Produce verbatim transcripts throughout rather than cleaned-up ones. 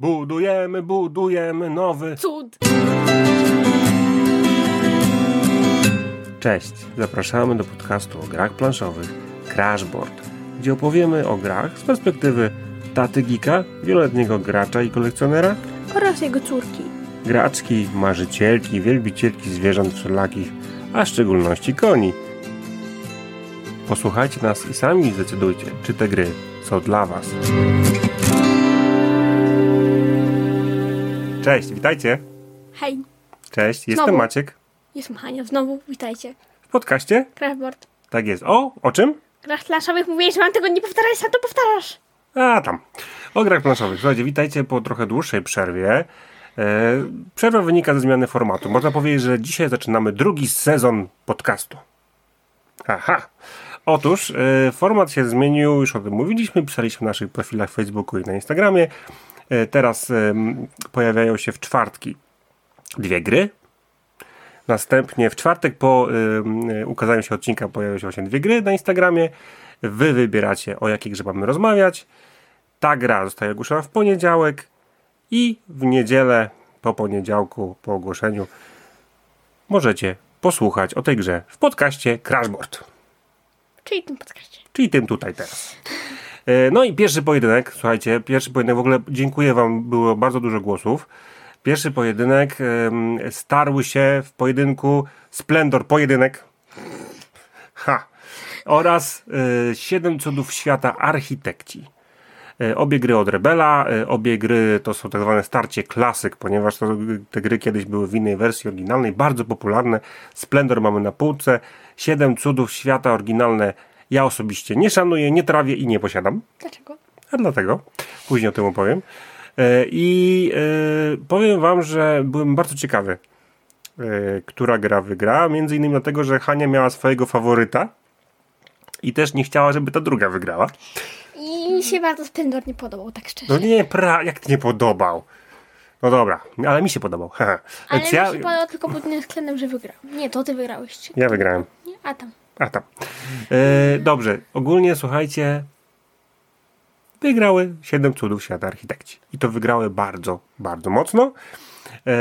Budujemy, budujemy nowy cud. Cześć, zapraszamy do podcastu o grach planszowych Crashboard, gdzie opowiemy o grach z perspektywy taty geeka, wieloletniego gracza i kolekcjonera oraz jego córki. Graczki, marzycielki, wielbicielki zwierząt wszelakich, a w szczególności koni. Posłuchajcie nas i sami zdecydujcie, czy te gry są dla Was. Cześć, witajcie. Hej. Cześć, znowu. Jestem Maciek. Jestem Hania, znowu, witajcie. W podcaście? Crashboard. Tak jest. O, o czym? Grach planszowych, mówiłeś, że mam tego nie powtarzać, sam to powtarzasz. A, tam. O grach planszowych. Słuchajcie, witajcie po trochę dłuższej przerwie. E, przerwa wynika ze zmiany formatu. Można powiedzieć, że dzisiaj zaczynamy drugi sezon podcastu. Aha. Otóż e, format się zmienił, już o tym mówiliśmy, pisaliśmy w naszych profilach w Facebooku i na Instagramie. E, teraz e, pojawiają się w czwartki dwie gry. Następnie w czwartek po e, ukazaniu się odcinka pojawią się właśnie dwie gry na Instagramie. Wy wybieracie, o jakiej grze mamy rozmawiać. Ta gra zostaje ogłoszona w poniedziałek i w niedzielę po poniedziałku, po ogłoszeniu, możecie posłuchać o tej grze w podcaście Crashboard. Czyli tym podcaście. Czyli tym tutaj teraz. No i pierwszy pojedynek, słuchajcie, pierwszy pojedynek, w ogóle dziękuję Wam, było bardzo dużo głosów. Pierwszy pojedynek, starły się w pojedynku Splendor pojedynek. Ha! Oraz Siedem Cudów Świata Architekci. Obie gry od Rebela, obie gry to są tak zwane starcie klasyk, ponieważ to, te gry kiedyś były w innej wersji oryginalnej, bardzo popularne. Splendor mamy na półce, Siedem Cudów Świata oryginalne ja osobiście nie szanuję, nie trawię i nie posiadam. Dlaczego? A dlatego, później o tym opowiem. I powiem wam, że byłem bardzo ciekawy, która gra wygra, między innymi dlatego, że Hania miała swojego faworyta i też nie chciała, żeby ta druga wygrała. I mi się bardzo Splendor nie podobał, tak szczerze. No nie, pra, jak ty nie podobał? No dobra, ale mi się podobał. Ale mi się ja... podobał tylko pod tym względem, że wygrał. Nie, to ty wygrałeś. Czy ja wygrałem. Nie? A tam. A tam. E, dobrze, ogólnie słuchajcie, wygrały Siedem Cudów Świata Architekci. I to wygrały bardzo, bardzo mocno. E,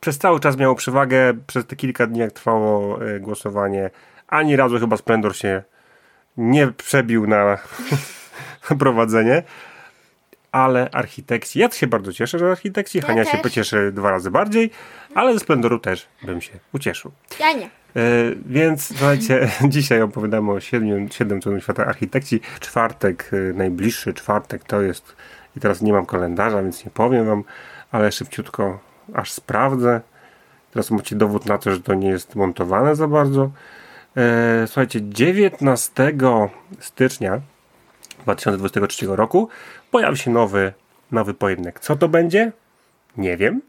przez cały czas miało przewagę, przez te kilka dni jak trwało głosowanie, ani razu chyba Splendor się nie przebił na prowadzenie, ale architekci, ja się bardzo cieszę, że architekci, ja Hania też się pocieszy dwa razy bardziej, ale ze Splendoru też bym się ucieszył. Ja nie. Yy, więc słuchajcie, dzisiaj opowiadamy o siedmiu Cudów Świata Architekci. Czwartek, yy, najbliższy czwartek to jest, i teraz nie mam kalendarza, więc nie powiem wam, ale szybciutko aż sprawdzę. Teraz macie dowód na to, że to nie jest montowane za bardzo. Słuchajcie, dziewiętnastego stycznia dwa tysiące dwudziestego trzeciego roku pojawi się nowy, nowy pojedynek. Co to będzie? Nie wiem.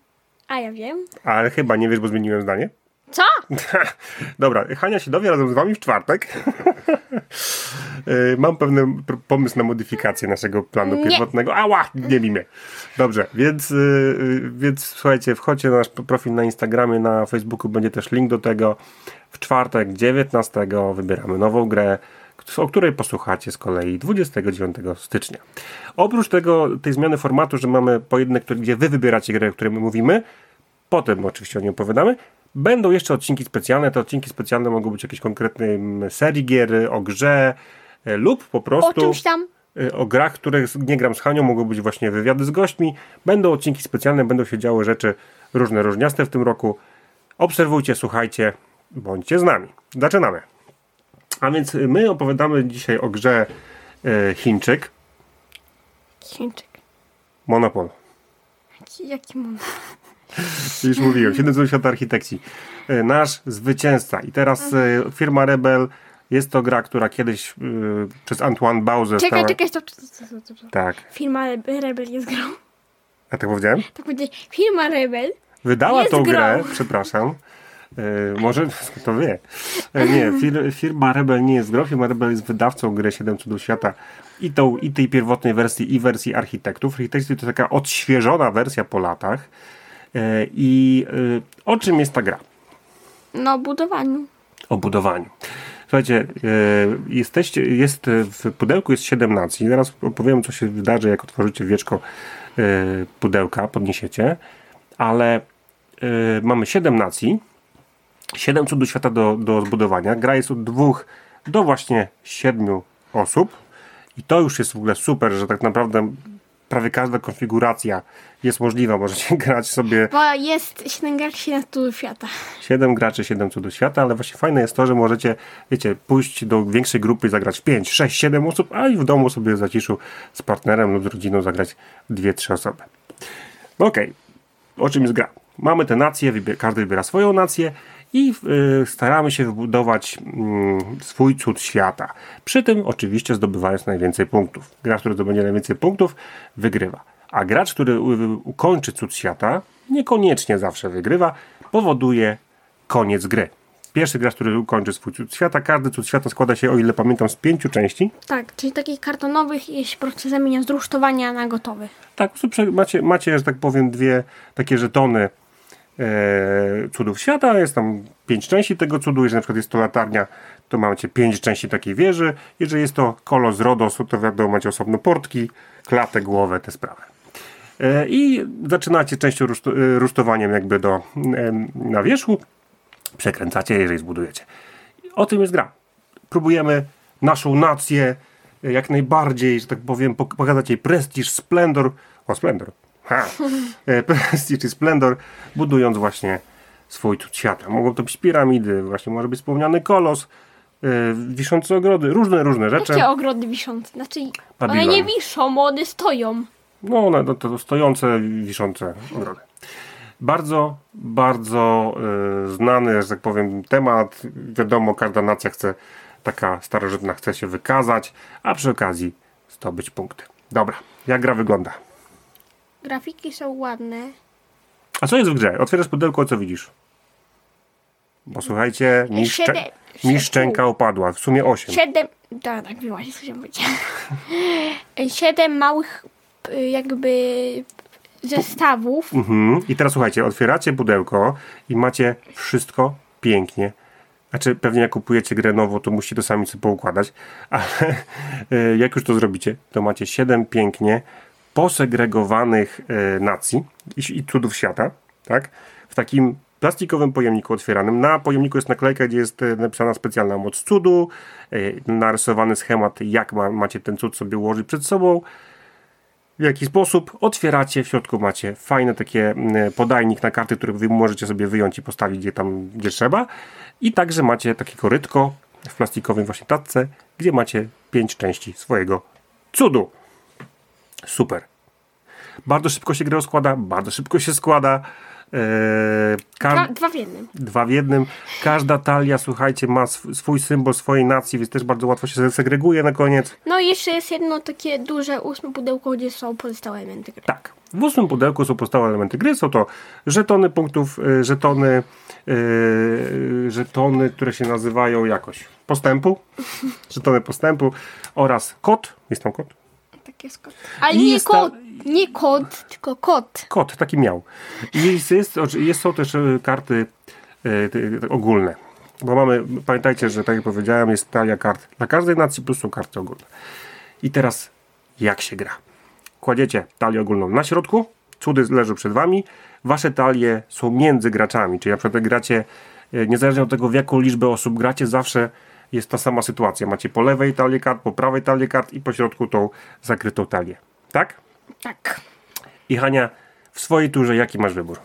A ja wiem. Ale chyba nie wiesz, bo zmieniłem zdanie. Co? Dobra, Hania się dowie razem z wami w czwartek. Mam pewien pomysł na modyfikację naszego planu nie. pierwotnego. Ała, nie mimy. Dobrze, więc, więc słuchajcie, wchodźcie na nasz profil na Instagramie, na Facebooku będzie też link do tego. W czwartek dziewiętnastego wybieramy nową grę, o której posłuchacie z kolei dwudziestego dziewiątego stycznia. Oprócz tego, tej zmiany formatu, że mamy pojedynek, gdzie wy wybieracie grę, o której my mówimy, potem oczywiście o niej opowiadamy. Będą jeszcze odcinki specjalne. Te odcinki specjalne mogą być jakieś konkretne serii gier, o grze lub po prostu o czymś tam. O grach, których nie gram z Hanią. Mogą być właśnie wywiady z gośćmi. Będą odcinki specjalne, będą się działy rzeczy różne, różniaste w tym roku. Obserwujcie, słuchajcie, bądźcie z nami. Zaczynamy. A więc my opowiadamy dzisiaj o grze e, Chińczyk. Chińczyk. Monopol. Jaki, jaki monopol? Już mówiłem, Siedem Cudów Świata Architekci. Nasz zwycięzca. I teraz y, firma Rebel, jest to gra, która kiedyś y, przez Antoine Bauzę Czekaj, stała... czekaj, to, to, to, to, to. Tak. Firma Rebel jest grą. A tak powiedziałem? Tak powiedziałem. Firma Rebel wydała tą grą. grę, przepraszam. Y, może, kto wie. Y, nie, fir, firma Rebel nie jest grą, firma Rebel jest wydawcą gry Siedem Cudów Świata. I, tą, I tej pierwotnej wersji, i wersji architektów. Architekci to taka odświeżona wersja po latach. I o czym jest ta gra? No, o budowaniu. O budowaniu. Słuchajcie, jesteście, jest w pudełku jest siedem nacji. Zaraz opowiem, co się wydarzy, jak otworzycie wieczko yy, pudełka podniesiecie, ale yy, mamy siedem nacji, siedem cudów świata do, do zbudowania. Gra jest od dwóch do właśnie siedmiu osób i to już jest w ogóle super, że tak naprawdę prawie każda konfiguracja jest możliwa. Możecie grać sobie... Bo jest siedem graczy, siedem cudów świata. siedem graczy, siedem cudów świata, ale właśnie fajne jest to, że możecie, wiecie, pójść do większej grupy i zagrać pięć, sześć, siedem osób, a i w domu sobie w zaciszu z partnerem lub z rodziną zagrać dwie, trzy osoby. No okej, okay. O czym jest gra? Mamy te nacje, wybier- każdy wybiera swoją nację i yy, staramy się wybudować yy, swój cud świata. Przy tym oczywiście zdobywając najwięcej punktów. Gracz, który zdobędzie najwięcej punktów, wygrywa. A gracz, który ukończy cud świata, niekoniecznie zawsze wygrywa, powoduje koniec gry. Pierwszy gracz, który ukończy swój cud świata, każdy cud świata składa się, o ile pamiętam, z pięciu części. Tak, czyli takich kartonowych, jeśli proces zamienia z rusztowania na gotowy. Tak, macie, macie, że tak powiem, dwie takie żetony cudów świata, jest tam pięć części tego cudu, jeżeli na przykład jest to latarnia, to macie pięć części takiej wieży, jeżeli jest to kolos Rodos, to wiadomo, macie osobno portki, klatę, głowę, te sprawy. I zaczynacie częścią rusztowaniem jakby do, na wierzchu, przekręcacie, jeżeli zbudujecie. O tym jest gra. Próbujemy naszą nację jak najbardziej, że tak powiem, pokazać jej prestiż, splendor, o splendor, Ha. Prestiż i splendor, budując właśnie swój cud świata. Mogą to być piramidy, właśnie może być wspomniany kolos, yy, wiszące ogrody, różne, różne rzeczy. Jakie ogrody wiszące? Znaczy, Babilon. One nie wiszą, one stoją. No, one to, to stojące, wiszące ogrody. Bardzo, bardzo yy, znany, że tak powiem, temat. Wiadomo, każda nacja chce, taka starożytna chce się wykazać, a przy okazji zdobyć punkty. Dobra, jak gra wygląda? Grafiki są ładne. A co jest w grze? Otwierasz pudełko, co widzisz? Bo słuchajcie, mi, szczę... siedem, mi szczęka opadła. W sumie osiem. Siedem... Da, tak, właśnie co się powiedziało. Siedem małych jakby zestawów. Mhm. I teraz słuchajcie, otwieracie pudełko i macie wszystko pięknie. Znaczy, pewnie jak kupujecie grę nowo, to musicie to sami sobie poukładać. Ale jak już to zrobicie, to macie siedem pięknie posegregowanych y, nacji i, i cudów świata, tak? W takim plastikowym pojemniku otwieranym. Na pojemniku jest naklejka, gdzie jest y, napisana specjalna moc cudu, y, narysowany schemat, jak ma, macie ten cud sobie ułożyć przed sobą, w jaki sposób otwieracie, w środku macie fajny taki y, podajnik na karty, który wy możecie sobie wyjąć i postawić gdzie tam, gdzie trzeba. I także macie takie korytko w plastikowym właśnie tatce, gdzie macie pięć części swojego cudu. Super. Bardzo szybko się grę rozkłada, bardzo szybko się składa. Eee, ka- dwa, dwa w jednym. Dwa w jednym. Każda talia, słuchajcie, ma sw- swój symbol swojej nacji, więc też bardzo łatwo się segreguje na koniec. No i jeszcze jest jedno takie duże ósme pudełko, gdzie są pozostałe elementy gry. Tak. W ósmym pudełku są pozostałe elementy gry. Są to żetony punktów, żetony, yy, żetony, które się nazywają jakoś postępu, żetony postępu oraz kot. Jest tam kot? Jest kot. Ale nie, jest kot, ta... nie kot, tylko kot. Kot, taki miał. I jest, jest, jest, są też karty y, y, ogólne. Bo mamy, pamiętajcie, że tak jak powiedziałem, jest talia kart dla każdej nacji, plus są karty ogólne. I teraz jak się gra? Kładziecie talię ogólną na środku, cudy leżą przed wami, wasze talie są między graczami, czyli na przykład gracie, y, niezależnie od tego, w jaką liczbę osób gracie, zawsze jest ta sama sytuacja. Macie po lewej talię kart, po prawej talię kart i po środku tą zakrytą talię. Tak? Tak. I Hania, w swojej turze jaki masz wybór?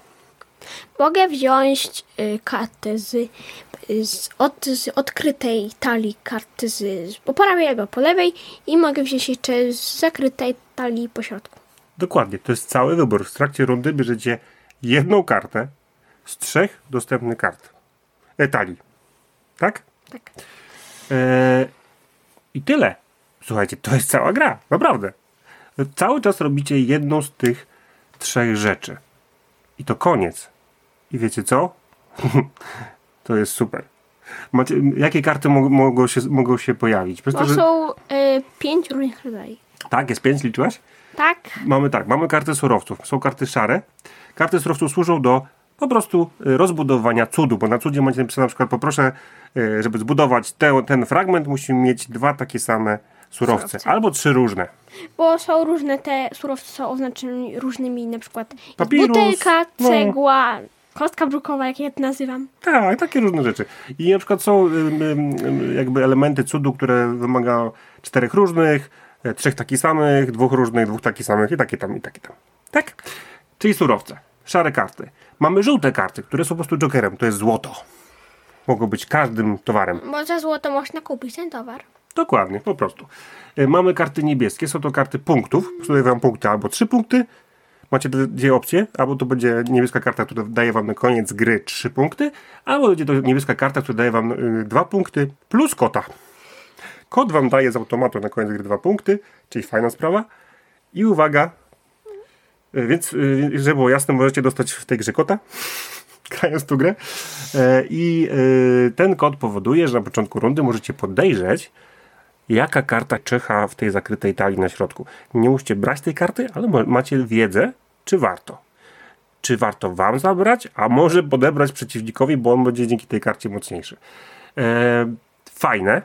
Mogę wziąć y, kartę z, z, od, z odkrytej talii karty z, z po prawej albo po lewej i mogę wziąć jeszcze z zakrytej talii po środku. Dokładnie. To jest cały wybór. W trakcie rundy bierzecie jedną kartę z trzech dostępnych kart. E, talii. Tak? Tak. I tyle. Słuchajcie, to jest cała gra, naprawdę. Cały czas robicie jedną z tych trzech rzeczy. I to koniec. I wiecie co? To jest super. Macie, jakie karty mo- mogą, się, mogą się pojawić? Bo to że... są y, pięć różnych rodzajów. Tak, jest pięć, liczyłaś? Tak. Mamy tak, mamy karty surowców. Są karty szare. Karty surowców służą do po prostu rozbudowania cudu, bo na cudzie macie napisane na przykład poproszę, żeby zbudować te, ten fragment, musimy mieć dwa takie same surowce. surowce. Albo trzy różne. Bo są różne te surowce, są oznaczone różnymi, na przykład papirus, butelka, cegła, no. kostka brukowa, jak ja to nazywam. Tak, takie różne rzeczy. I na przykład są jakby elementy cudu, które wymaga czterech różnych, trzech takich samych, dwóch różnych, dwóch takich samych i takie tam, i takie tam. Tak? Czyli surowce, szare karty. Mamy żółte karty, które są po prostu jokerem, to jest złoto. Mogą być każdym towarem. Bo za złoto można kupić ten towar. Dokładnie, po prostu. Mamy karty niebieskie, są to karty punktów. Daję wam punkty albo trzy punkty. Macie dwie opcje, albo to będzie niebieska karta, która daje wam na koniec gry trzy punkty, albo będzie to niebieska karta, która daje wam dwa punkty plus kota. Kot wam daje z automatu na koniec gry dwa punkty, czyli fajna sprawa. I uwaga, więc żeby było jasne, możecie dostać w tej grze kota, grając tu grę. I ten kod powoduje, że na początku rundy możecie podejrzeć, jaka karta czyha w tej zakrytej talii na środku. Nie musicie brać tej karty, ale macie wiedzę, czy warto. Czy warto wam zabrać, a może podebrać przeciwnikowi, bo on będzie dzięki tej karcie mocniejszy. Fajne.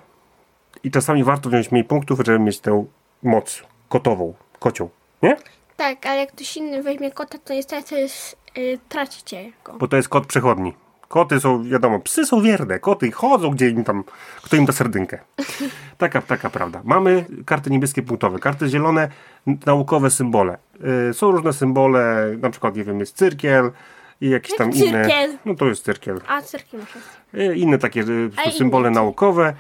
I czasami warto wziąć mniej punktów, żeby mieć tę moc kotową, kocią, nie? Tak, ale jak ktoś inny weźmie kota, to niestety jest, yy, tracicie go. Bo to jest kot przechodni. Koty są, wiadomo, psy są wierne. Koty chodzą, gdzie im tam, kto im da serdynkę. Taka, taka prawda. Mamy karty niebieskie punktowe, karty zielone, naukowe symbole. Yy, są różne symbole, na przykład, nie wiem, jest cyrkiel i jakieś tam cyrkiel. inne... No to jest cyrkiel. A, cyrkiel. Yy, inne takie yy, symbole inne. naukowe.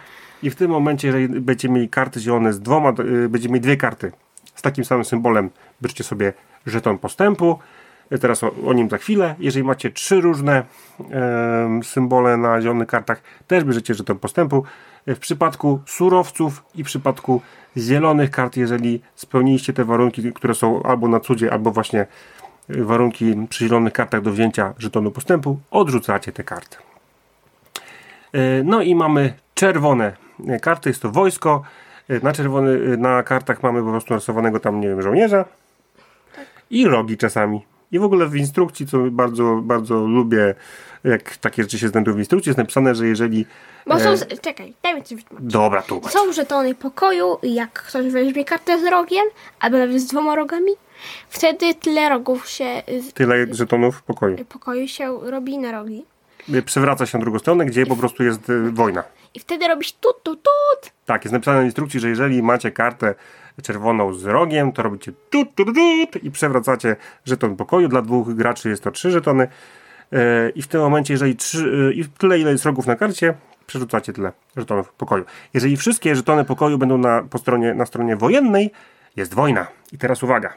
I w tym momencie, jeżeli będziemy mieli karty zielone z dwoma, yy, będziemy mieli dwie karty z takim samym symbolem, bierzcie sobie żeton postępu. Teraz o, o nim za chwilę. Jeżeli macie trzy różne e, symbole na zielonych kartach, też bierzecie żeton postępu. W przypadku surowców i w przypadku zielonych kart, jeżeli spełniliście te warunki, które są albo na cudzie, albo właśnie warunki przy zielonych kartach do wzięcia żetonu postępu, odrzucacie te karty. E, no i mamy czerwone karty, jest to wojsko. Na czerwony, na kartach mamy po prostu narysowanego tam, nie wiem, żołnierza i rogi czasami. I w ogóle w instrukcji, co bardzo, bardzo lubię, jak takie rzeczy się znajdują w instrukcji, jest napisane, że jeżeli... Bo są... E... Czekaj, daj mi coś wytłumaczyć. Dobra, tłumacz. Są żetony pokoju i jak ktoś weźmie kartę z rogiem, albo nawet z dwoma rogami, wtedy tyle rogów się... Tyle żetonów pokoju. Pokoju się robi na rogi. Przewraca się na drugą stronę, gdzie po prostu jest wojna. I wtedy robisz tut, tut, tut. Tak, jest napisane w instrukcji, że jeżeli macie kartę czerwoną z rogiem, to robicie tut, tut, tut i przewracacie żeton pokoju. Dla dwóch graczy jest to trzy żetony. Yy, I w tym momencie, jeżeli trzy, yy, tyle, ile jest rogów na karcie, przerzucacie tyle żetonów pokoju. Jeżeli wszystkie żetony pokoju będą na, po stronie, na stronie wojennej, jest wojna. I teraz uwaga.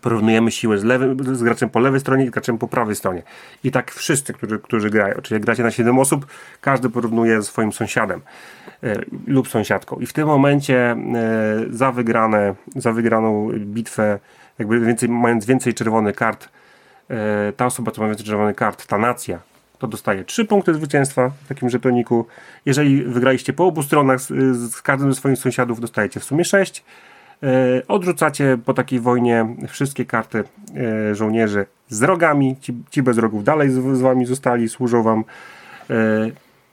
Porównujemy siłę z, lewym, z graczem po lewej stronie i graczem po prawej stronie. I tak wszyscy, którzy, którzy grają. Czyli jak gracie na siedem osób, każdy porównuje ze swoim sąsiadem e, lub sąsiadką. I w tym momencie e, za, wygrane, za wygraną bitwę, jakby więcej, mając więcej czerwonych kart, e, ta osoba, co ma więcej czerwonych kart, ta nacja, to dostaje trzy punkty zwycięstwa w takim żetoniku. Jeżeli wygraliście po obu stronach z, z każdym ze swoich sąsiadów, dostajecie w sumie sześć. Odrzucacie po takiej wojnie wszystkie karty żołnierzy z rogami, ci, ci bez rogów dalej z, z wami zostali, służą wam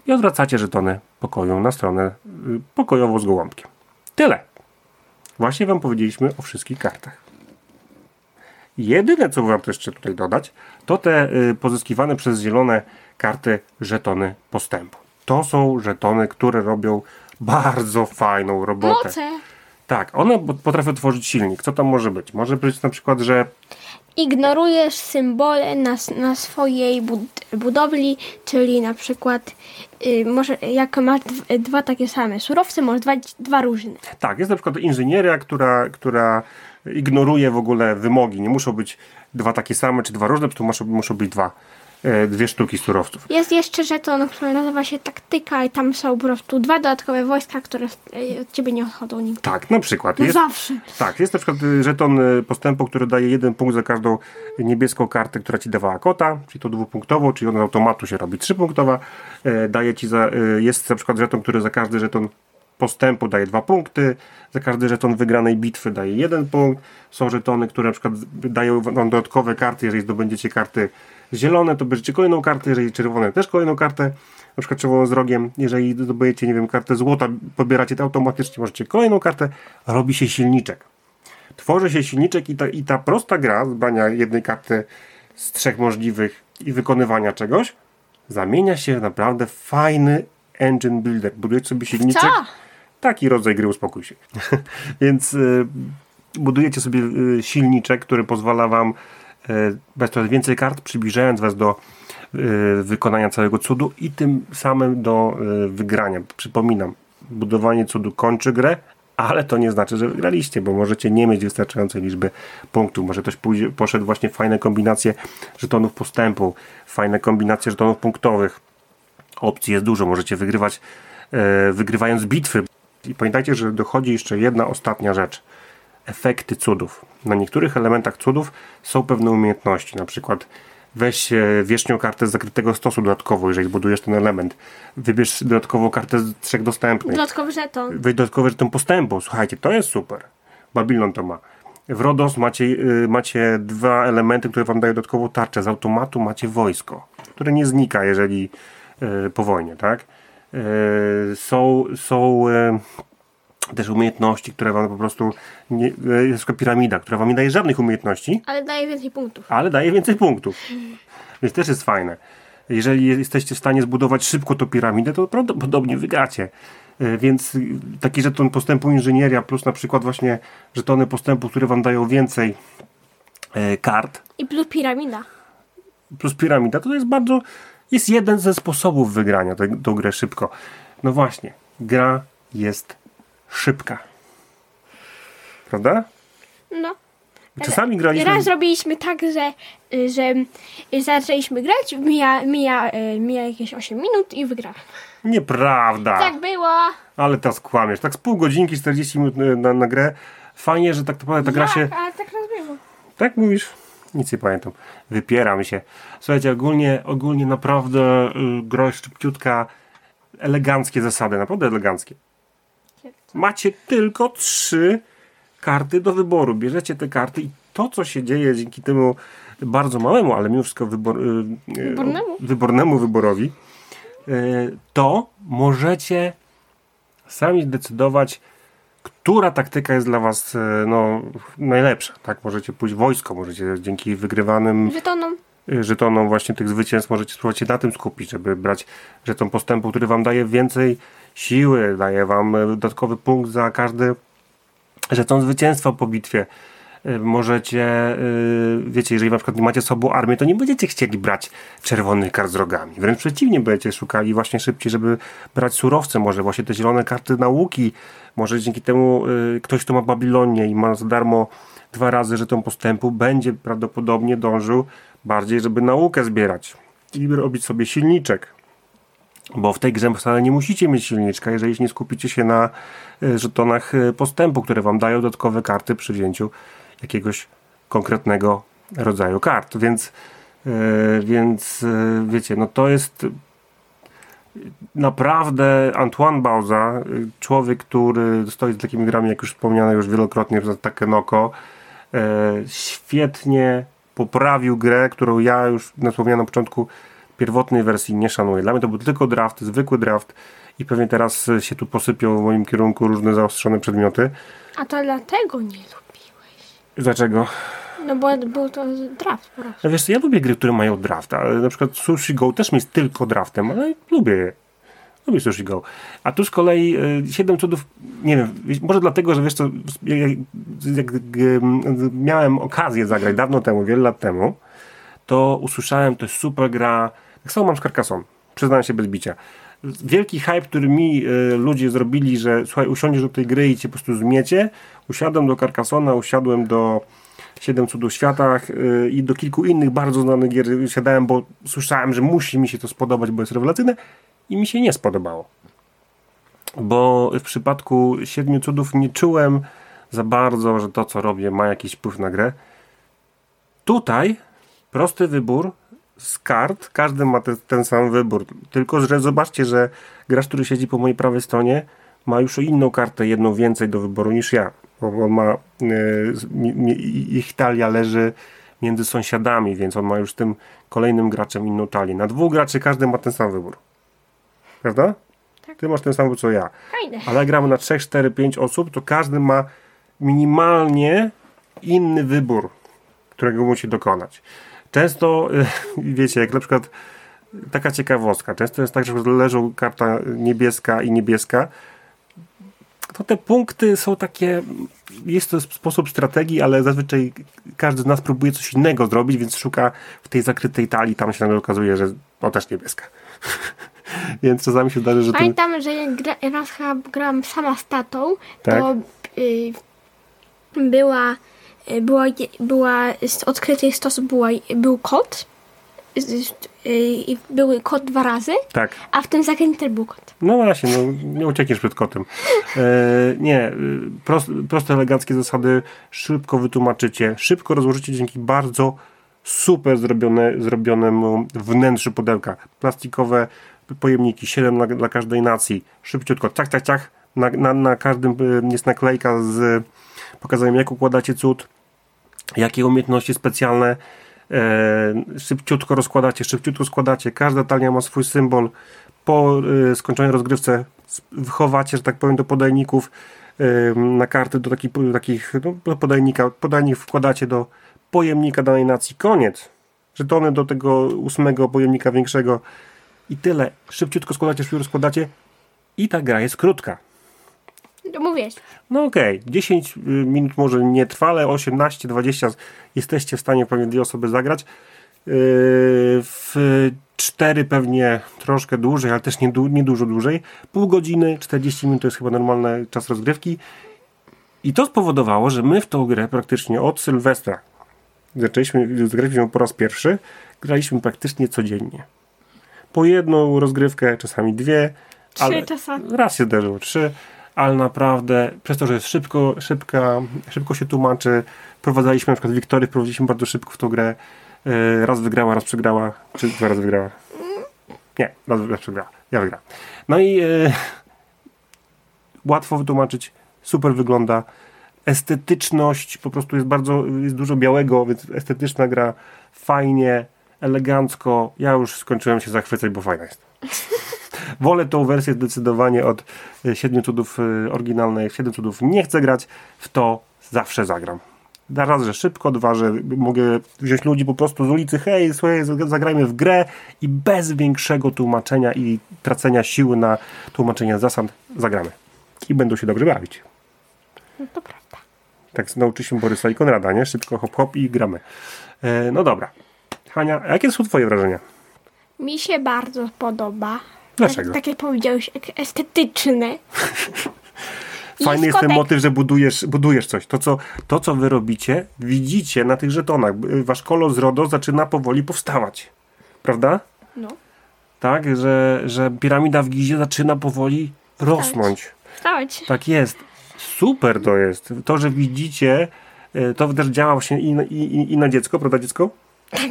i odwracacie żetony pokoju na stronę pokojową z gołąbkiem. Tyle. Właśnie wam powiedzieliśmy o wszystkich kartach. Jedyne, co warto jeszcze tutaj dodać, to te pozyskiwane przez zielone karty żetony postępu. To są żetony, które robią bardzo fajną robotę. Moce. Tak, one potrafią tworzyć silnik. Co tam może być? Może być na przykład, że... Ignorujesz symbole na, na swojej bud- budowli, czyli na przykład yy, może, jak masz d- dwa takie same surowce, masz dwa, dwa różne. Tak, jest na przykład inżynieria, która, która ignoruje w ogóle wymogi. Nie muszą być dwa takie same czy dwa różne, bo tu muszą, muszą być dwa. Dwie sztuki surowców. Jest jeszcze żeton, który nazywa się taktyka i tam są po prostu dwa dodatkowe wojska, które od ciebie nie odchodzą nigdy. Tak, na przykład. No jest, zawsze. Tak, jest na przykład żeton postępu, który daje jeden punkt za każdą niebieską kartę, która ci dawała kota, czyli to dwupunktową, czyli on z automatu się robi trzypunktowa. Daje ci za, jest na przykład żeton, który za każdy żeton postępu daje dwa punkty, za każdy żeton wygranej bitwy daje jeden punkt. Są żetony, które na przykład dają wam dodatkowe karty, jeżeli zdobędziecie karty zielone, to bierzecie kolejną kartę, jeżeli czerwone, też kolejną kartę. na przykład trzeba było z rogiem, jeżeli zdobędziecie, nie wiem, kartę złota, pobieracie to automatycznie, możecie kolejną kartę, robi się silniczek. Tworzy się silniczek i ta, i ta prosta gra zbrania jednej karty z trzech możliwych i wykonywania czegoś zamienia się w naprawdę fajny engine builder. Budujesz sobie silniczek. Co? Taki rodzaj gry, uspokój się. Więc y, budujecie sobie y, silniczek, który pozwala wam y, brać coraz więcej kart, przybliżając was do y, wykonania całego cudu i tym samym do y, wygrania. Przypominam, budowanie cudu kończy grę, ale to nie znaczy, że wygraliście, bo możecie nie mieć wystarczającej liczby punktów. Może ktoś pójdzie, poszedł właśnie fajne kombinacje żetonów postępu, fajne kombinacje żetonów punktowych. Opcji jest dużo, możecie wygrywać e, wygrywając bitwy. I pamiętajcie, że dochodzi jeszcze jedna ostatnia rzecz. Efekty cudów. Na niektórych elementach cudów są pewne umiejętności, na przykład weź wierzchnią kartę z zakrytego stosu dodatkowo, jeżeli budujesz ten element. Wybierz dodatkową kartę z trzech dostępnych. Dodatkowy żeton. Weź dodatkowy żeton postępu. Słuchajcie, to jest super. Babilon to ma. W RODOS macie, yy, macie dwa elementy, które wam dają dodatkową tarczę. Z automatu macie wojsko, które nie znika, jeżeli yy, po wojnie, tak? Yy, są... są yy, też umiejętności, które wam po prostu nie, jest to piramida, która wam nie daje żadnych umiejętności, ale daje więcej punktów ale daje więcej punktów więc też jest fajne. Jeżeli jesteście w stanie zbudować szybko tą piramidę, to prawdopodobnie wygracie. Więc taki żeton postępu inżynieria plus na przykład właśnie żetony postępu, które wam dają więcej kart i plus piramida plus piramida, to jest bardzo jest jeden ze sposobów wygrania tę grę szybko. No właśnie, gra jest szybka. Prawda? No. Czasami graliśmy... Raz robiliśmy tak, że, że zaczęliśmy grać, mija, mija, mija jakieś osiem minut i wygrałem. Nieprawda. Tak było. Ale teraz kłamiesz. Tak z pół godzinki, czterdzieści minut na, na grę. Fajnie, że tak naprawdę ta gra się... ale tak raz było. Tak mówisz? Nic nie pamiętam. Wypieram się. Słuchajcie, ogólnie, ogólnie naprawdę yy, gra jest szybciutka. Eleganckie zasady. Naprawdę eleganckie. Macie tylko trzy karty do wyboru. Bierzecie te karty i to, co się dzieje dzięki temu bardzo małemu, ale mimo wszystko wybor, wybornemu. wybornemu wyborowi, to możecie sami zdecydować, która taktyka jest dla was no, najlepsza. Tak, możecie pójść w wojsko, możecie dzięki wygrywanym żetonom, żetonom właśnie tych zwycięstw, możecie spróbować się na tym skupić, żeby brać żeton postępu, który wam daje więcej siły, daje wam dodatkowy punkt za każdy żeton zwycięstwa po bitwie. Możecie, wiecie, jeżeli na przykład nie macie sobą armię, to nie będziecie chcieli brać czerwonych kart z rogami. Wręcz przeciwnie, będziecie szukali właśnie szybciej, żeby brać surowce, może właśnie te zielone karty na łuki. Może dzięki temu ktoś, kto ma Babilonię i ma za darmo dwa razy żeton postępu, będzie prawdopodobnie dążył bardziej, żeby naukę zbierać i robić sobie silniczek. Bo w tej grze wcale nie musicie mieć silniczka, jeżeli nie skupicie się na żetonach postępu, które wam dają dodatkowe karty przy wzięciu jakiegoś konkretnego rodzaju kart. Więc, więc wiecie, no to jest naprawdę Antoine Bauza, człowiek, który stoi z takimi grami, jak już wspomniano już wielokrotnie, przez Takenoko, świetnie poprawił grę, którą ja już wspomniałem na początku, pierwotnej wersji nie szanuję. Dla mnie to był tylko draft, zwykły draft i pewnie teraz się tu posypią w moim kierunku różne zaostrzone przedmioty. A to dlatego nie lubiłeś. Dlaczego? No bo był to draft po prostu. Wiesz co, ja lubię gry, które mają draft, ale na przykład Sushi Go też mi jest tylko draftem, ale lubię je. Lubię Sushi Go. A tu z kolei y, Siedem Cudów, nie wiem, może dlatego, że wiesz co, jak, jak, jak miałem okazję zagrać dawno temu, wiele lat temu, to usłyszałem, to jest super gra. Tak samo mam z Carcassonne, przyznałem się bez bicia. Wielki hype, który mi y, ludzie zrobili, że słuchaj, usiądziesz do tej gry i cię po prostu zmiecie. Usiadłem do Carcassonne'a, usiadłem do Siedem Cudów Świata y, i do kilku innych bardzo znanych gier usiadałem, bo słyszałem, że musi mi się to spodobać, bo jest rewelacyjne i mi się nie spodobało. Bo w przypadku Siedmiu Cudów nie czułem za bardzo, że to, co robię, ma jakiś wpływ na grę. Tutaj prosty wybór z kart, każdy ma te, ten sam wybór, tylko że zobaczcie, że gracz, który siedzi po mojej prawej stronie, ma już inną kartę, jedną więcej do wyboru niż ja, bo on ma yy, ich talia leży między sąsiadami, więc on ma już z tym kolejnym graczem inną talię. Na dwóch graczy każdy ma ten sam wybór. prawda? Tak. Ty masz ten sam co ja. Fajne. Ale jak gramy na trzy, cztery, pięć osób, to każdy ma minimalnie inny wybór, którego musi dokonać. Często, wiecie, jak na przykład taka ciekawostka, często jest tak, że leżą karta niebieska i niebieska, to te punkty są takie, jest to sposób strategii, ale zazwyczaj każdy z nas próbuje coś innego zrobić, więc szuka w tej zakrytej talii, tam się nagle okazuje, że o, też niebieska. Więc czasami się zdarzy, że... Pamiętam, ten... że jak gra, raz chyba grałam sama z tatą, tak? to y, była, y, była, była z odkrytej stosów była, był kot, y, y, był kot dwa razy, tak. A w tym zakręcie był kot. No właśnie, no, nie uciekniesz przed kotem. E, nie, prost, proste, eleganckie zasady, szybko wytłumaczycie, szybko rozłożycie dzięki bardzo super zrobione, zrobionemu wnętrzu pudełka. Plastikowe pojemniki, siedem dla, dla każdej nacji. Szybciutko, ciach, ciach, ciach. Na, na, na każdym jest naklejka z pokazaniem, jak układacie cud, jakie umiejętności specjalne. E, szybciutko rozkładacie, szybciutko składacie. Każda talia ma swój symbol. Po e, skończonej rozgrywce wychowacie, że tak powiem, do podajników e, na karty, do taki, takich no, podajnika. Podajnik wkładacie do pojemnika danej nacji. Koniec. Żetony do tego ósmego pojemnika większego. I tyle. Szybciutko składacie, szybciutko składacie i ta gra jest krótka. To mówisz. No okej. Okay. dziesięć minut może nie trwa, ale osiemnaście, dwadzieścia jesteście w stanie pewnie dwie osoby zagrać. Yy, w cztery pewnie troszkę dłużej, ale też nie, du- nie dużo dłużej. Pół godziny, czterdzieści minut to jest chyba normalny czas rozgrywki. I to spowodowało, że my w tą grę praktycznie od Sylwestra zaczęliśmy, zagraliśmy po raz pierwszy, graliśmy praktycznie codziennie. Po jedną rozgrywkę, czasami dwie. Trzy ale czasami. Raz się zdarzyło trzy, ale naprawdę przez to, że jest szybko, szybka, szybko się tłumaczy. Prowadziliśmy na przykład Wiktorię, prowadziliśmy bardzo szybko w tą grę. Yy, raz wygrała, raz przegrała. Czy dwa razy wygrała? Nie, raz, raz przegrała. Ja wygrałam. No i yy, łatwo wytłumaczyć. Super wygląda. Estetyczność po prostu jest bardzo, jest dużo białego, więc estetyczna gra. Fajnie. Elegancko. Ja już skończyłem się zachwycać, bo fajna jest. Wolę tą wersję zdecydowanie od Siedmiu Cudów oryginalnych. Siedem Cudów nie chcę grać. W to zawsze zagram. Raz, że szybko. Dwa, że mogę wziąć ludzi po prostu z ulicy. Hej, słuchaj, zagrajmy w grę i bez większego tłumaczenia i tracenia siły na tłumaczenie zasad zagramy. I będą się dobrze bawić. No to prawda. Tak nauczyliśmy Borysa i Konrada, nie? Szybko hop hop i gramy. E, no dobra. Hania, jakie są twoje wrażenia? Mi się bardzo podoba. Dlaczego? Tak jak powiedziałeś, estetyczne. Fajny jest ten motyw, że budujesz, budujesz coś. To co, to, co wy robicie, widzicie na tych żetonach. Wasz kolor z RODO zaczyna powoli powstawać. Prawda? No. Tak, że, że piramida w Gizie zaczyna powoli rosnąć. Wstawać. Tak jest. Super to jest. To, że widzicie, to też działa właśnie i, i, i na dziecko, prawda dziecko? Tak.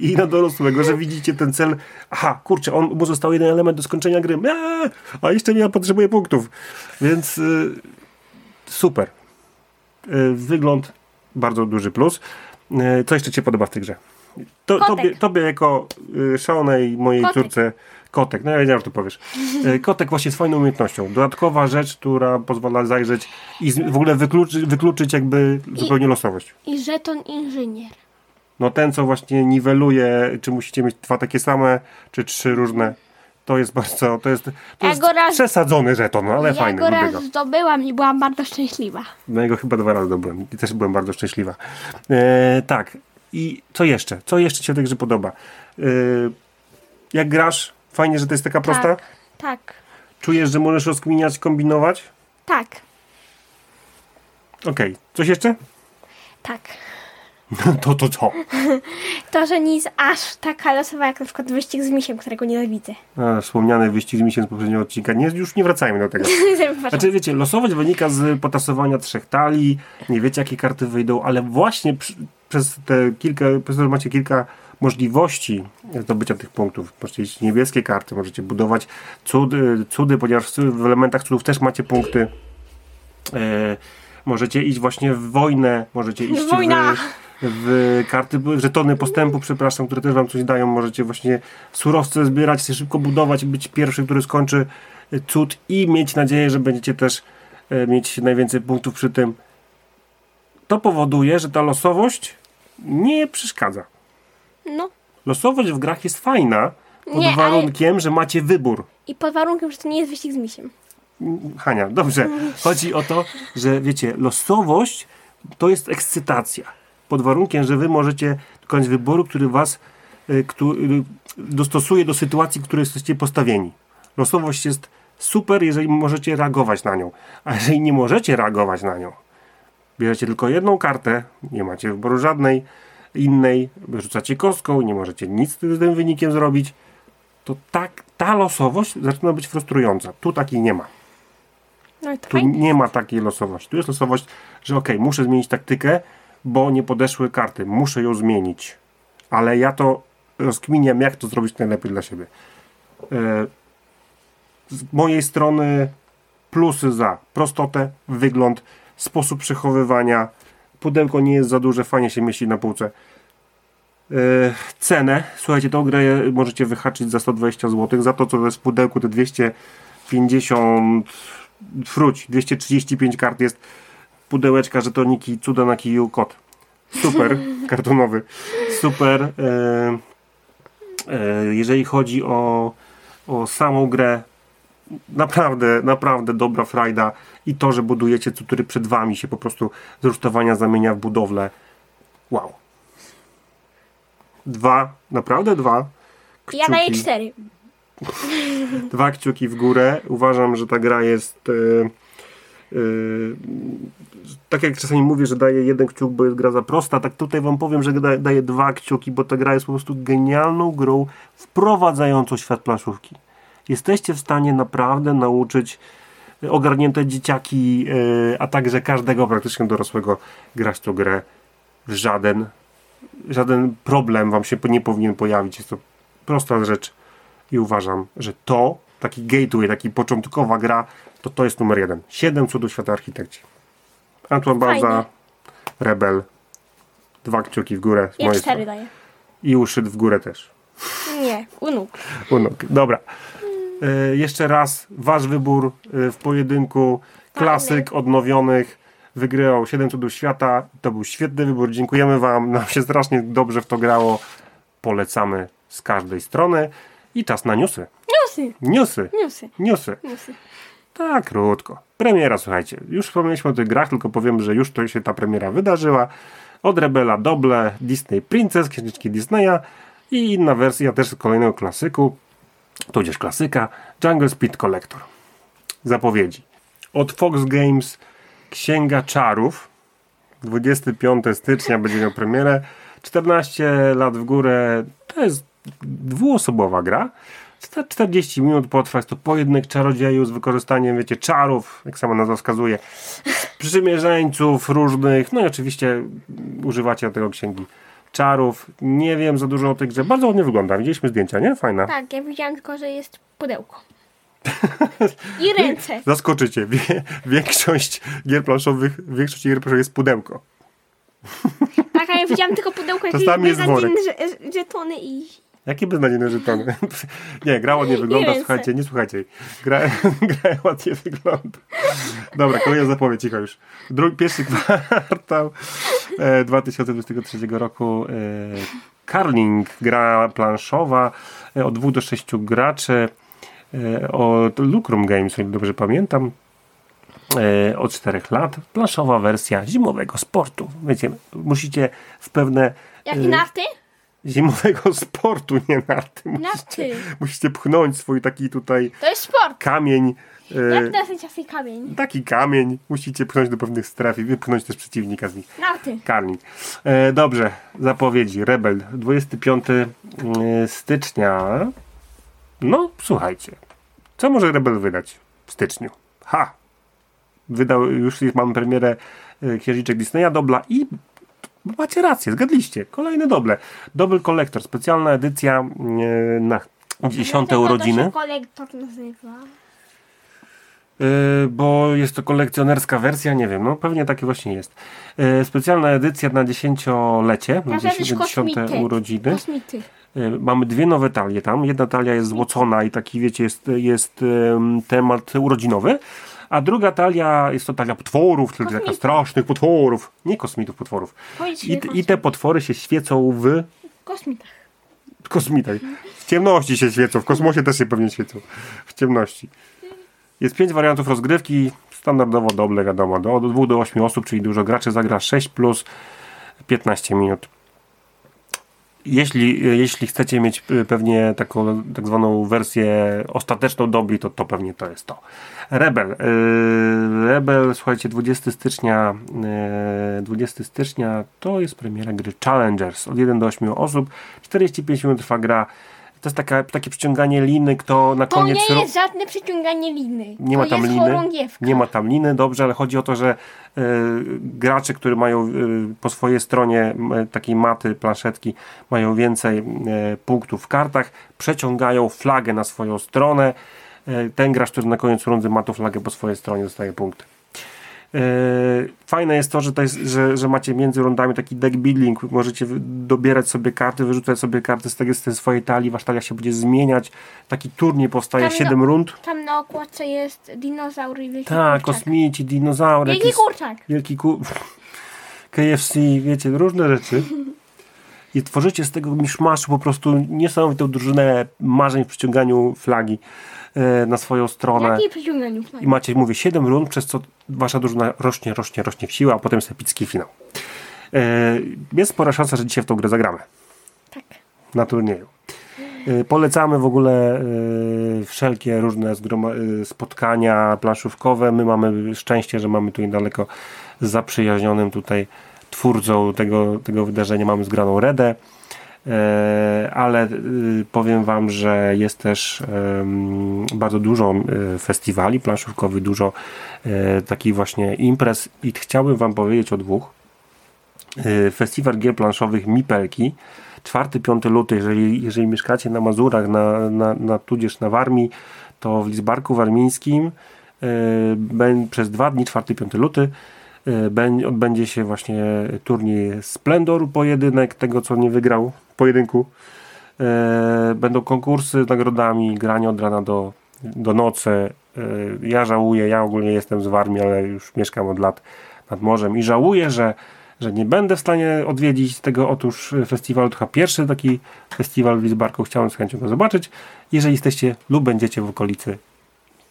I na dorosłego, że widzicie ten cel. Aha, kurczę, on, mu został jeden element do skończenia gry. Eee, a jeszcze nie potrzebuję punktów. Więc y, super. Y, wygląd bardzo duży plus. Y, co jeszcze cię podoba w tej grze? To, tobie, tobie jako y, szalonej mojej kotek. Córce kotek. No ja wiedziałem, że to powiesz. Y, kotek właśnie swoją umiejętnością. Dodatkowa rzecz, która pozwala zajrzeć i z, w ogóle wykluczy, wykluczyć jakby I, zupełnie losowość. I żeton inżynier. No ten, co właśnie niweluje, czy musicie mieć dwa takie same, czy trzy różne. To jest bardzo, to jest, to ja jest raz, przesadzony żeton, ale ja fajny. Ja go raz zdobyłam i byłam bardzo szczęśliwa. No ja go chyba dwa razy zdobyłem i też byłem bardzo szczęśliwa. E, tak. I co jeszcze? Co jeszcze ci się także podoba? E, jak grasz? Fajnie, że to jest taka prosta? Tak, tak. Czujesz, że możesz rozkminiać, kombinować? Tak. Okej. Okay. Coś jeszcze? Tak. To to co? To, że nie jest aż taka losowa jak na przykład Wyścig z misiem, którego nienawidzę. A, wspomniany Wyścig z misiem z poprzedniego odcinka. Nie, już nie wracajmy do tego. Znaczy wiecie, losowość wynika z potasowania trzech talii, nie wiecie jakie karty wyjdą, ale właśnie przy, przez te kilka, przez to, że macie kilka możliwości zdobycia tych punktów. Możecie mieć niebieskie karty, możecie budować cudy, cudy, ponieważ w elementach cudów też macie punkty. E, możecie iść właśnie w wojnę, możecie iść Wojna. w... w karty, żetony postępu, przepraszam, które też wam coś dają. Możecie właśnie surowce zbierać, się szybko budować, być pierwszy, który skończy cud i mieć nadzieję, że będziecie też mieć najwięcej punktów przy tym. To powoduje, że ta losowość nie przeszkadza. No. Losowość w grach jest fajna pod nie, warunkiem, ale... że macie wybór. I pod warunkiem, że to nie jest wyścig z misiem. Hania, dobrze. Chodzi o to, że wiecie, losowość to jest ekscytacja. Pod warunkiem, że wy możecie dokonać wyboru, który was który dostosuje do sytuacji, w której jesteście postawieni. Losowość jest super, jeżeli możecie reagować na nią. A jeżeli nie możecie reagować na nią, bierzecie tylko jedną kartę, nie macie wyboru żadnej innej, rzucacie kostką, nie możecie nic z tym wynikiem zrobić, to tak, ta losowość zaczyna być frustrująca. Tu takiej nie ma. No i tu fajnie. Nie ma takiej losowości. Tu jest losowość, że okej, okay, muszę zmienić taktykę, bo nie podeszły karty. Muszę ją zmienić. Ale ja to rozkminiam, jak to zrobić najlepiej dla siebie. Z mojej strony plusy za prostotę, wygląd, sposób przechowywania. Pudełko nie jest za duże, fajnie się mieści na półce. Yy, cenę, słuchajcie, tą grę możecie wyhaczyć za sto dwadzieścia złotych, za to, co jest w pudełku, te dwieście pięćdziesiąt fruć, dwieście trzydzieści pięć kart jest, pudełeczka, żetoniki, cuda na kiju, kot super, kartonowy super. Yy, yy, jeżeli chodzi o, o samą grę, naprawdę, naprawdę dobra frajda i to, że budujecie, który przed wami się po prostu z rusztowania zamienia w budowlę, wow. Dwa, naprawdę dwa kciuki. Ja daję cztery. Dwa kciuki w górę. Uważam, że ta gra jest yy, yy, tak jak czasami mówię, że daję jeden kciuk, bo jest gra za prosta, tak tutaj wam powiem, że da, daję dwa kciuki, bo ta gra jest po prostu genialną grą wprowadzającą świat planszówki. Jesteście w stanie naprawdę nauczyć ogarnięte dzieciaki, yy, a także każdego praktycznie dorosłego grać tą grę. Żaden Żaden problem wam się nie powinien pojawić. Jest to prosta rzecz i uważam, że to taki gateway, taki początkowa gra, to to jest numer jeden. Siedem Cudów Świata Architekci. Antoine Bauza, Rebel. Dwa kciuki w górę. Ja cztery strony. Daję. I uszyt w górę też. Nie, u nóg. U nóg. Dobra. Hmm. Y- jeszcze raz wasz wybór y- w pojedynku. Klasyk odnowionych. Wygrał Siedem Cudów Świata. To był świetny wybór. Dziękujemy wam. Nam się strasznie dobrze w to grało. Polecamy z każdej strony. I czas na newsy. Newsy. Newsy. Newsy. Newsy. Newsy. Tak, krótko. Premiera, słuchajcie. Już wspomnieliśmy o tych grach, tylko powiem, że już to się ta premiera wydarzyła. Od Rebela, Doble, Disney Princess, Księżniczki Disneya i inna wersja też kolejnego klasyku, tudzież klasyka, Jungle Speed Collector. Zapowiedzi. Od Fox Games Księga Czarów, dwudziestego piątego stycznia będzie miał premierę, czternaście lat w górę, to jest dwuosobowa gra, czterdzieści minut potrwa, jest to pojedynek czarodzieju z wykorzystaniem, wiecie, czarów, jak sama nazwa wskazuje, sprzymierzeńców różnych, no i oczywiście używacie do tego księgi czarów. Nie wiem za dużo o tej grze, bardzo ładnie wygląda, widzieliśmy zdjęcia, nie? Fajna. Tak, ja widziałam tylko, że jest pudełko. I ręce. Zaskoczycie. Większość gier planszowych, większość gier planszowych jest pudełko. Tak, a ja widziałam tylko pudełko, jakieś beznadziejne żetony i... Jakie beznadziejne żetony? Nie, gra ładnie wygląda, słuchajcie, nie słuchajcie. Gra, gra ładnie wygląda. Dobra, kolejna zapowiedź, cicho już. Drugi, pierwszy kwartał e, dwa tysiące dwudziestego trzeciego roku. E, Carling, gra planszowa e, od dwóch do sześciu graczy. Od Lukrum Games, jeśli dobrze pamiętam, e, od czterech lat, planszowa wersja zimowego sportu. Wiecie, musicie w pewne... Jak i narty? E, zimowego sportu, nie narty. Musicie, narty. Musicie pchnąć swój taki tutaj... To jest sport. Kamień. E, Jak dosyć jasny kamień? Taki kamień. Musicie pchnąć do pewnych stref i wypchnąć też przeciwnika z nich. Narty. Karni. E, dobrze, zapowiedzi. Rebel, dwudziestego piątego stycznia... No, słuchajcie. Co może Rebel wydać w styczniu? Ha! Wydał, już mamy premierę Księżniczek Disneya, Dobla i macie rację, zgadliście. Kolejne Doble. Double Collector, specjalna edycja na dziesiąte urodziny. Dlaczego to się kolektor nazywa? bo jest to kolekcjonerska wersja, nie wiem, no pewnie takie właśnie jest. Specjalna edycja na dziesięciolecie, na dziesięciolecie urodziny. Kosmity. Mamy dwie nowe talie tam. Jedna talia jest złocona i taki, wiecie, jest, jest temat urodzinowy. A druga talia, jest to talia potworów, tylko taka strasznych potworów. Nie kosmitów, potworów. I, I te potwory się świecą w... Kosmitach. Kosmitach. W ciemności się świecą. W kosmosie też się pewnie świecą. W ciemności. Jest pięć wariantów rozgrywki. Standardowo doble, wiadomo. Od dwóch do ośmiu osób, czyli dużo graczy zagra sześć plus piętnaście minut. Jeśli, jeśli chcecie mieć pewnie taką tak zwaną wersję ostateczną dobli, to, to pewnie to jest to. Rebel. Yy, Rebel, słuchajcie, dwudziestego stycznia yy, dwudziestego stycznia to jest premiera gry Challengers. Od jeden do ośmiu osób. czterdzieści pięć minut trwa gra. To jest taka, takie przyciąganie liny, kto na to koniec... To nie jest ro... żadne przyciąganie liny. Nie to ma tam liny. Nie ma tam liny, dobrze, ale chodzi o to, że y, gracze, którzy mają y, po swojej stronie y, takiej maty, planszetki, mają więcej y, punktów w kartach, przeciągają flagę na swoją stronę. Y, ten gracz, który na koniec rundy ma tą flagę po swojej stronie, dostaje punkty. Yy, fajne jest to, że, to jest, że, że macie między rundami taki deck building, możecie dobierać sobie karty, wyrzucać sobie karty z tej, z tej swojej talii, wasza talia się będzie zmieniać, taki turniej powstaje, siedem rund. Tam na okładce jest dinozaur i wielki kurczak. Tak, kosmici, dinozaury, wielki kurczak, wielki ku... K F C, wiecie, różne rzeczy. I tworzycie z tego miszmaszu po prostu niesamowitą drużynę marzeń w przyciąganiu flagi na swoją stronę. I macie, mówię, siedem rund, przez co wasza drużyna rośnie, rośnie, rośnie w siłę, a potem jest epicki finał. E, jest spora szansa, że dzisiaj w tą grę zagramy. Tak. Na turnieju. E, polecamy w ogóle e, wszelkie różne zgroma- spotkania planszówkowe. My mamy szczęście, że mamy tu niedaleko z zaprzyjaźnionym tutaj twórcą tego, tego wydarzenia. Mamy zgraną Redę. Ale powiem wam, że jest też bardzo dużo festiwali planszówkowych, dużo takich właśnie imprez i chciałbym wam powiedzieć o dwóch. Festiwal gier planszowych Mipelki, czwarty piąty luty, jeżeli, jeżeli mieszkacie na Mazurach, na, na, na, tudzież na Warmii, to w Lidzbarku Warmińskim przez dwa dni, czwarty piąty luty, odbędzie się właśnie turniej Splendor, pojedynek tego, co nie wygrał pojedynku. Będą konkursy z nagrodami, granie od rana do, do nocy. Ja żałuję, ja ogólnie jestem z Warmii, ale już mieszkam od lat nad morzem i żałuję, że, że nie będę w stanie odwiedzić tego otóż festiwalu. To chyba pierwszy taki festiwal w Lidzbarku, chciałem z chęcią go zobaczyć. Jeżeli jesteście lub będziecie w okolicy,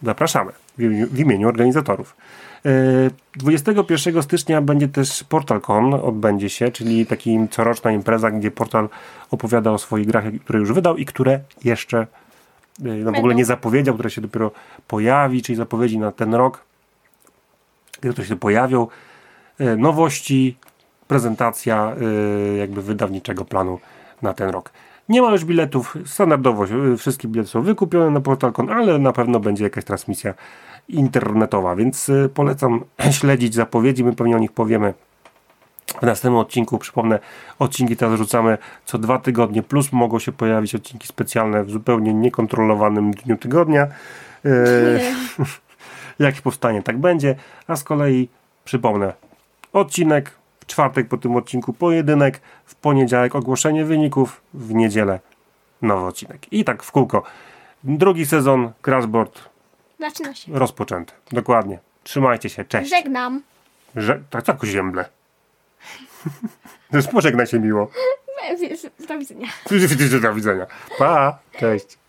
zapraszamy w imieniu, w imieniu organizatorów. dwudziestego pierwszego stycznia będzie też PortalCon, odbędzie się, czyli taki coroczna impreza, gdzie Portal opowiada o swoich grach, które już wydał i które jeszcze no, w ogóle nie zapowiedział, które się dopiero pojawi, czyli zapowiedzi na ten rok, które się pojawią, nowości, prezentacja jakby wydawniczego planu na ten rok. Nie ma już biletów, standardowo wszystkie bilety są wykupione na PortalCon, ale na pewno będzie jakaś transmisja internetowa, więc polecam śledzić zapowiedzi, my pewnie o nich powiemy w następnym odcinku. Przypomnę, odcinki teraz rzucamy co dwa tygodnie, plus mogą się pojawić odcinki specjalne w zupełnie niekontrolowanym dniu tygodnia. Eee, jak powstanie, tak będzie. A z kolei przypomnę, odcinek w czwartek, po tym odcinku pojedynek, w poniedziałek ogłoszenie wyników, w niedzielę nowy odcinek. I tak w kółko. Drugi sezon Crashboard zaczyna się. Rozpoczęty. Dokładnie. Trzymajcie się. Cześć. Żegnam. Że... Tak, tak, ziemble. Pożegnaj się miło. Do widzenia. Do widzenia. Pa. Cześć.